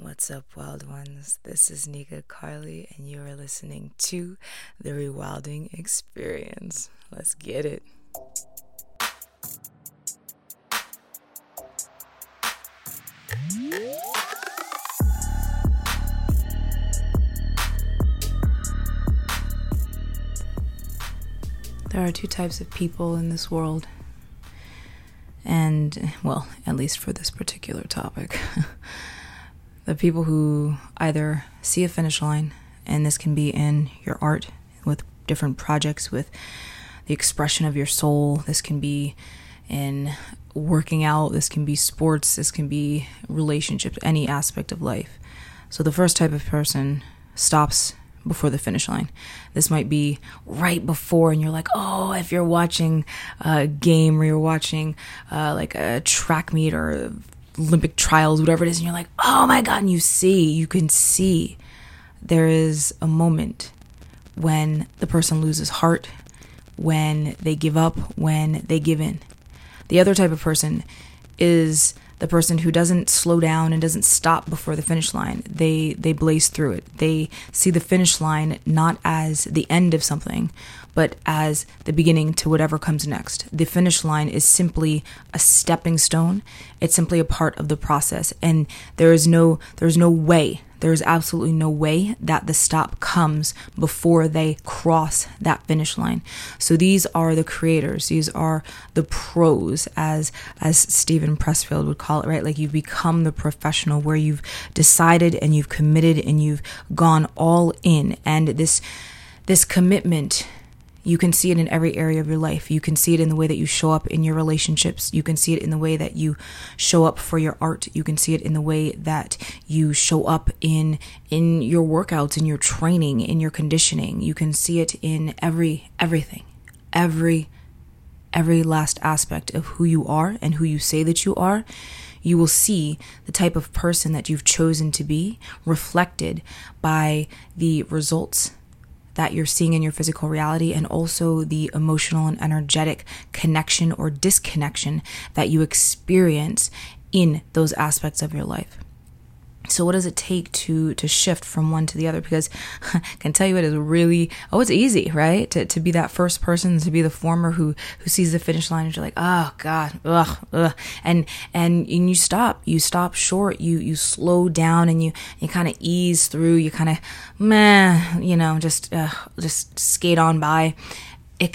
What's up, wild ones? This is Nika Carly, and you are listening to The {Re}Wilding Experience. Let's get it. There are two types of people in this world, and, well, at least for this particular topic. The people who either see a finish line, and this can be in your art, with different projects, with the expression of your soul. This can be in working out. This can be sports. This can be relationships, any aspect of life. So the first type of person stops before the finish line. This might be right before, and you're like, oh, if you're watching a game, or you're watching like a track meet or Olympic trials, whatever it is, and you're like, oh my God, and you can see there is a moment when the person loses heart, when they give up, when they give in. The other type of person is the person who doesn't slow down and doesn't stop before the finish line. They blaze through it. They see the finish line not as the end of something, but as the beginning to whatever comes next. The finish line is simply a stepping stone. It's simply a part of the process. And there's absolutely no way that the stop comes before they cross that finish line. So these are the creators. These are the pros, as Steven Pressfield would call it, right? Like, you've become the professional, where you've decided and you've committed and you've gone all in. And this commitment, you can see it in every area of your life. You can see it in the way that you show up in your relationships. You can see it in the way that you show up for your art. You can see it in the way that you show up in your workouts, in your training, in your conditioning. You can see it in everything. Every last aspect of who you are and who you say that you are. You will see the type of person that you've chosen to be reflected by the results that you're seeing in your physical reality, and also the emotional and energetic connection or disconnection that you experience in those aspects of your life. So what does it take to shift from one to the other? Because I can tell you it is really, it's easy, right? To be that first person, to be the former who sees the finish line, and you're like, oh God, ugh. And you stop short, you slow down, and you kind of ease through, you kind of, just skate on by.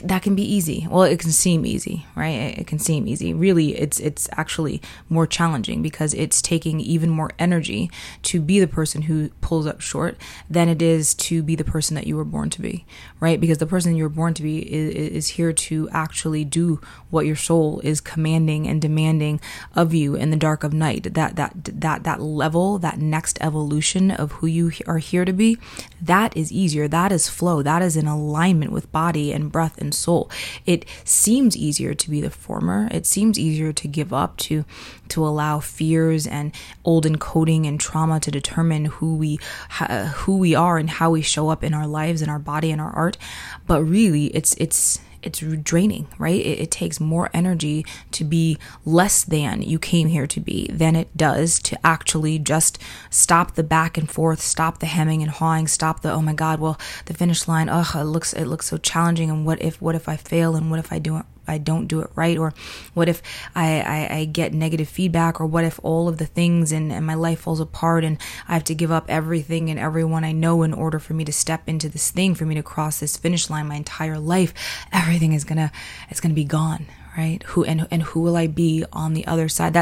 That can be easy. Well, it can seem easy, right? It can seem easy. Really, it's actually more challenging, because it's taking even more energy to be the person who pulls up short than it is to be the person that you were born to be, right? Because the person you were born to be is here to actually do what your soul is commanding and demanding of you in the dark of night. That level, that next evolution of who you are here to be, that is easier. That is flow. That is in alignment with body and breath and soul. It seems easier to be the former. It seems easier to give up, to allow fears and old encoding and trauma to determine who we are and how we show up in our lives, in our body, in our art. But really, it's draining, right? It takes more energy to be less than you came here to be than it does to actually just stop the back and forth, stop the hemming and hawing, stop the, oh my God, well, the finish line, it looks so challenging, and what if I fail, and what if I don't do it right, or what if I get negative feedback, or what if all of the things and my life falls apart, and I have to give up everything and everyone I know in order for me to step into this thing, for me to cross this finish line. My entire life, everything is gonna be gone, right? Who will I be on the other side?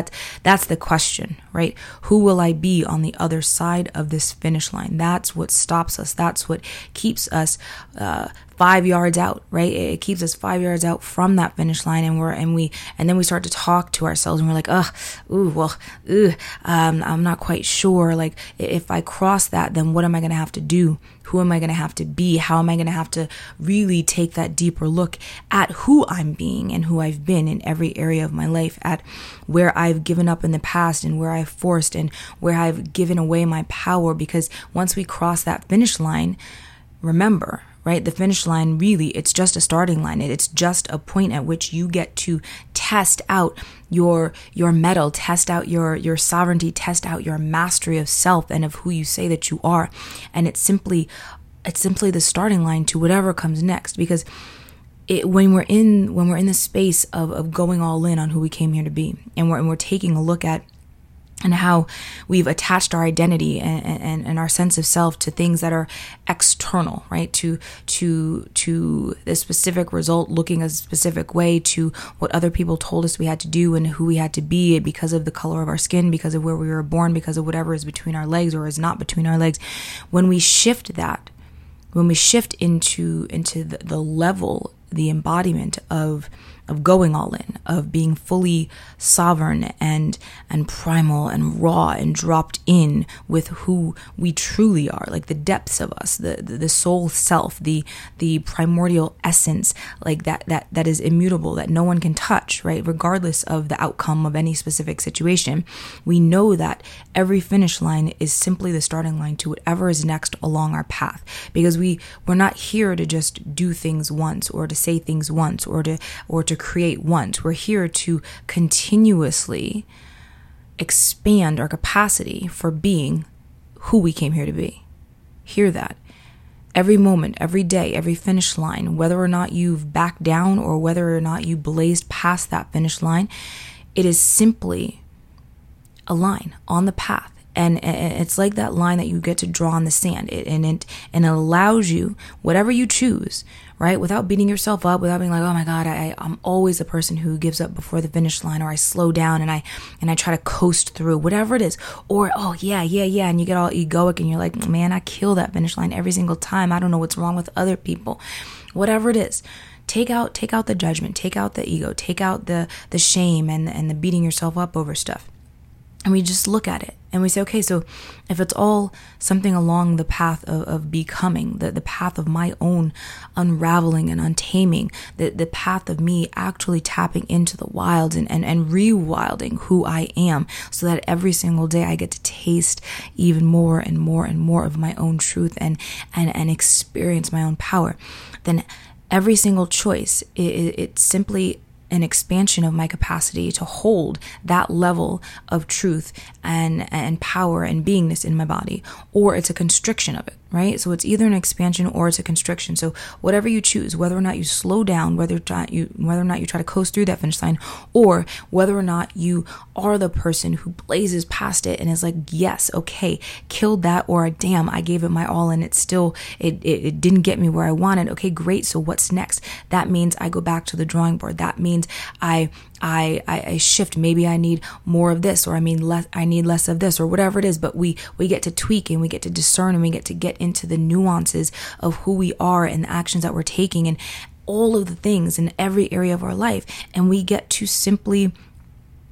That's the question, right? Who will I be on the other side of this finish line? That's what stops us. That's what keeps us 5 yards out, right? It keeps us 5 yards out from that finish line, and then we start to talk to ourselves, and we're like, I'm not quite sure. Like, if I cross that, then what am I going to have to do? Who am I going to have to be? How am I going to have to really take that deeper look at who I'm being and who I've been in every area of my life, at where I've given up in the past, and where I've forced, and where I've given away my power? Because once we cross that finish line, remember, right? The finish line, really, it's just a starting line. It's just a point at which you get to test out your mettle, test out your sovereignty, test out your mastery of self and of who you say that you are. And it's simply the starting line to whatever comes next, because when we're in the space of going all in on who we came here to be, and we're taking a look at and how we've attached our identity and our sense of self to things that are external, right? To the specific result looking a specific way, to what other people told us we had to do and who we had to be because of the color of our skin, because of where we were born, because of whatever is between our legs or is not between our legs. When we shift that, when we shift into the level, the embodiment of going all in, of being fully sovereign and primal and raw and dropped in with who we truly are, like the depths of us, the soul self, the primordial essence, like that is immutable, that no one can touch, right? Regardless of the outcome of any specific situation, we know that every finish line is simply the starting line to whatever is next along our path, because we're not here to just do things once, or to say things once, or to create once. We're here to continuously expand our capacity for being who we came here to be. Hear that. Every moment, every day, every finish line, whether or not you've backed down or whether or not you blazed past that finish line, it is simply a line on the path. And it's like that line that you get to draw on the sand. It allows you, whatever you choose, right? Without beating yourself up, without being like, oh my God, I'm always the person who gives up before the finish line, or I slow down and I try to coast through, whatever it is. Or, oh yeah. And you get all egoic and you're like, man, I kill that finish line every single time. I don't know what's wrong with other people. Whatever it is. Take out the judgment, take out the ego, take out the shame and the beating yourself up over stuff. And we just look at it and we say, okay, so if it's all something along the path of becoming, the path of my own unraveling and untaming, the path of me actually tapping into the wild and rewilding who I am, so that every single day I get to taste even more and more and more of my own truth and experience my own power, then every single choice, it's simply an expansion of my capacity to hold that level of truth and power and beingness in my body, or it's a constriction of it, right? So it's either an expansion or it's a constriction. So whatever you choose, whether or not you slow down, whether or not you try to coast through that finish line, or whether or not you are the person who blazes past it and is like, yes, okay, killed that, or damn, I gave it my all and it still, it didn't get me where I wanted. Okay, great. So what's next? That means I go back to the drawing board. That means I shift. Maybe I need more of this, or I need less of this, or whatever it is. But we get to tweak and we get to discern and we get to get into the nuances of who we are and the actions that we're taking and all of the things in every area of our life. And we get to simply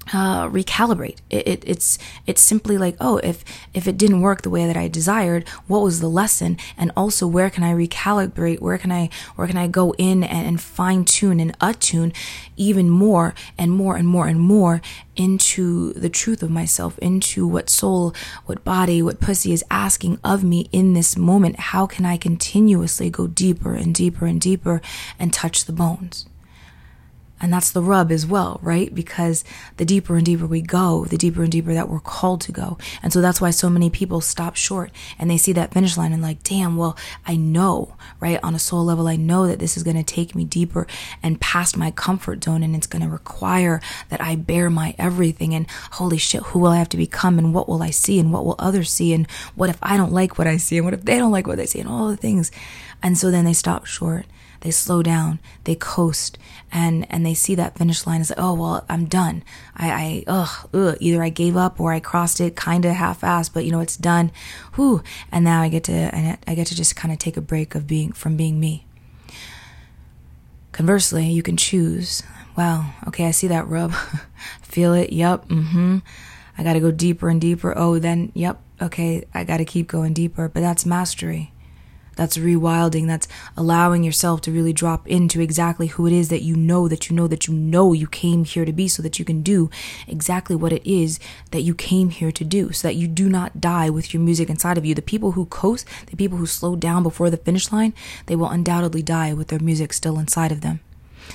recalibrate. It's simply like, oh, if it didn't work the way that I desired, what was the lesson? And also, where can I recalibrate? Where can I go in and fine tune and attune even more and more and more and more into the truth of myself, into what soul, what body, what pussy is asking of me in this moment? How can I continuously go deeper and deeper and deeper and touch the bones? And that's the rub as well, right? Because the deeper and deeper we go, the deeper and deeper that we're called to go. And so that's why so many people stop short and they see that finish line and like, damn, well, I know, right? On a soul level, I know that this is going to take me deeper and past my comfort zone. And it's going to require that I bear my everything. And holy shit, who will I have to become? And what will I see? And what will others see? And what if I don't like what I see? And what if they don't like what they see? And all the things. And so then they stop short. They slow down, they coast, and they see that finish line as like, oh, well, I'm done. Either I gave up or I crossed it kind of half-assed, but you know, it's done. Whew. And now I get to just kind of take a break from being me. Conversely, you can choose, wow, okay, I see that rub. Feel it. Yep. Mm-hmm. I got to go deeper and deeper. Oh, then, yep. Okay. I got to keep going deeper, but that's mastery. That's rewilding. That's allowing yourself to really drop into exactly who it is that you know you came here to be, so that you can do exactly what it is that you came here to do, so that you do not die with your music inside of you. The people who coast, the people who slow down before the finish line, they will undoubtedly die with their music still inside of them.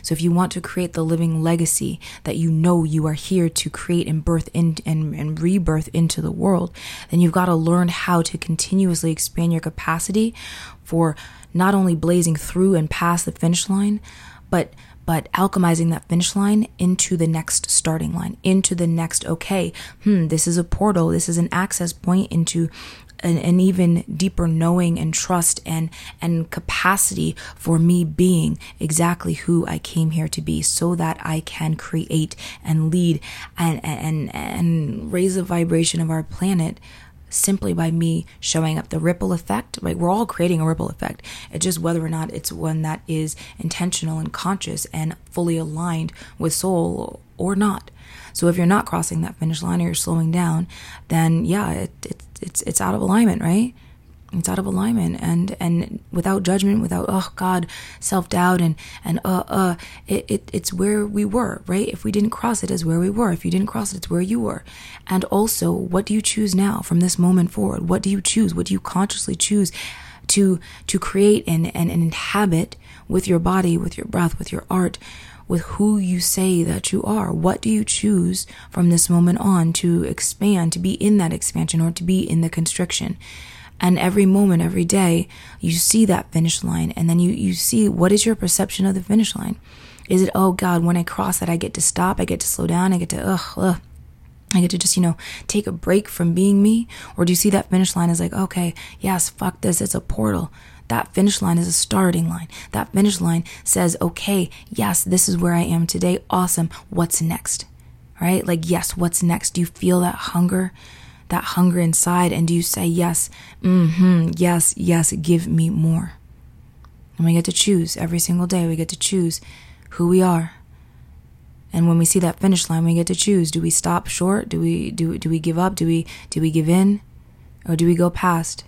So if you want to create the living legacy that you know you are here to create and birth in, and rebirth into the world, then you've got to learn how to continuously expand your capacity for not only blazing through and past the finish line, but alchemizing that finish line into the next starting line, into the next, this is a portal, this is an access point into an even deeper knowing and trust and capacity for me being exactly who I came here to be, so that I can create and lead and raise the vibration of our planet simply by me showing up. The ripple effect, right? We're all creating a ripple effect. It's just whether or not it's one that is intentional and conscious and fully aligned with soul or not. So if you're not crossing that finish line or you're slowing down, then yeah, it's out of alignment, right? It's out of alignment, and without judgment, without self-doubt and it's where we were, right? If we didn't cross it, is where we were. If you didn't cross it, it's where you were. And also, what do you choose now from this moment forward? What do you choose? What do you consciously choose to create and inhabit with your body, with your breath, with your art, with who you say that you are? What do you choose from this moment on to expand, to be in that expansion, or to be in the constriction? And every moment, every day, you see that finish line, and then you see, what is your perception of the finish line? Is it, oh God, when I cross that, I get to stop, I get to slow down, I get to, I get to just, take a break from being me? Or do you see that finish line as like, okay, yes, fuck this, it's a portal. That finish line is a starting line. That finish line says, okay, yes, this is where I am today. Awesome. What's next? Right? Like, yes, what's next? Do you feel that hunger inside? And do you say, yes, yes, give me more? And we get to choose every single day. We get to choose who we are. And when we see that finish line, we get to choose. Do we stop short? Do we give up? Do we give in? Or do we go past?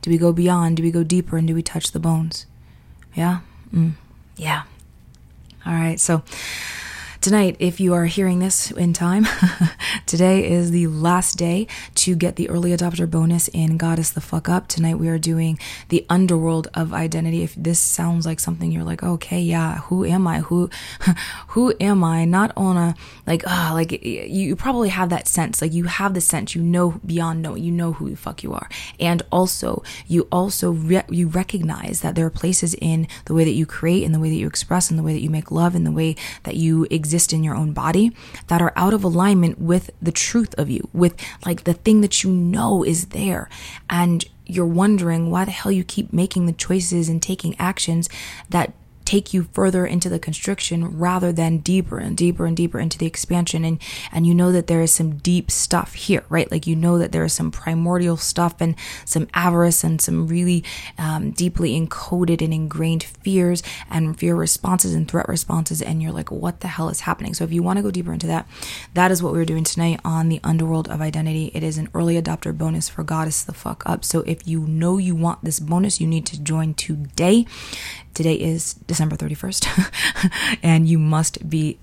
Do we go beyond? Do we go deeper? And do we touch the bones? Yeah? Yeah. All right. So tonight, if you are hearing this in time, today is the last day to get the early adopter bonus in Goddess the Fuck Up. Tonight, we are doing the underworld of identity. If this sounds like something you're like, okay, yeah, who am I? Who am I? Not on a, you probably have that sense. Like, you have the sense, beyond knowing, you know who the fuck you are. And also, you recognize that there are places in the way that you create, in the way that you express, in the way that you make love, in the way that you exist in your own body, that are out of alignment with the truth of you, with like the thing that you know is there. And you're wondering why the hell you keep making the choices and taking actions that take you further into the constriction rather than deeper and deeper and deeper into the expansion. And you know that there is some deep stuff here, right? Like, you know that there is some primordial stuff and some avarice and some really deeply encoded and ingrained fears and fear responses and threat responses. And you're like, what the hell is happening? So if you want to go deeper into that, that is what we're doing tonight on the underworld of identity. It is an early adopter bonus for Goddess the Fuck Up. So if you know you want this bonus, you need to join today. Today is December 31st, and you must be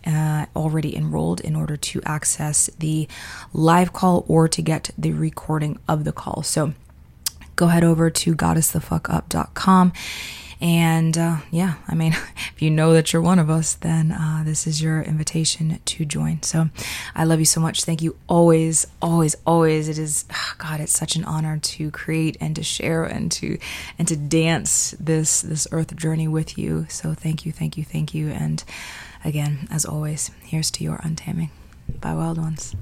already enrolled in order to access the live call or to get the recording of the call. So go head over to goddessthefuckup.com. And if you know that you're one of us, then this is your invitation to join. So I love you so much. Thank you always, always, always. It is, God, it's such an honor to create and to share and to dance this earth journey with you. So thank you, thank you, thank you. And again, as always, here's to your untaming. Bye, wild ones.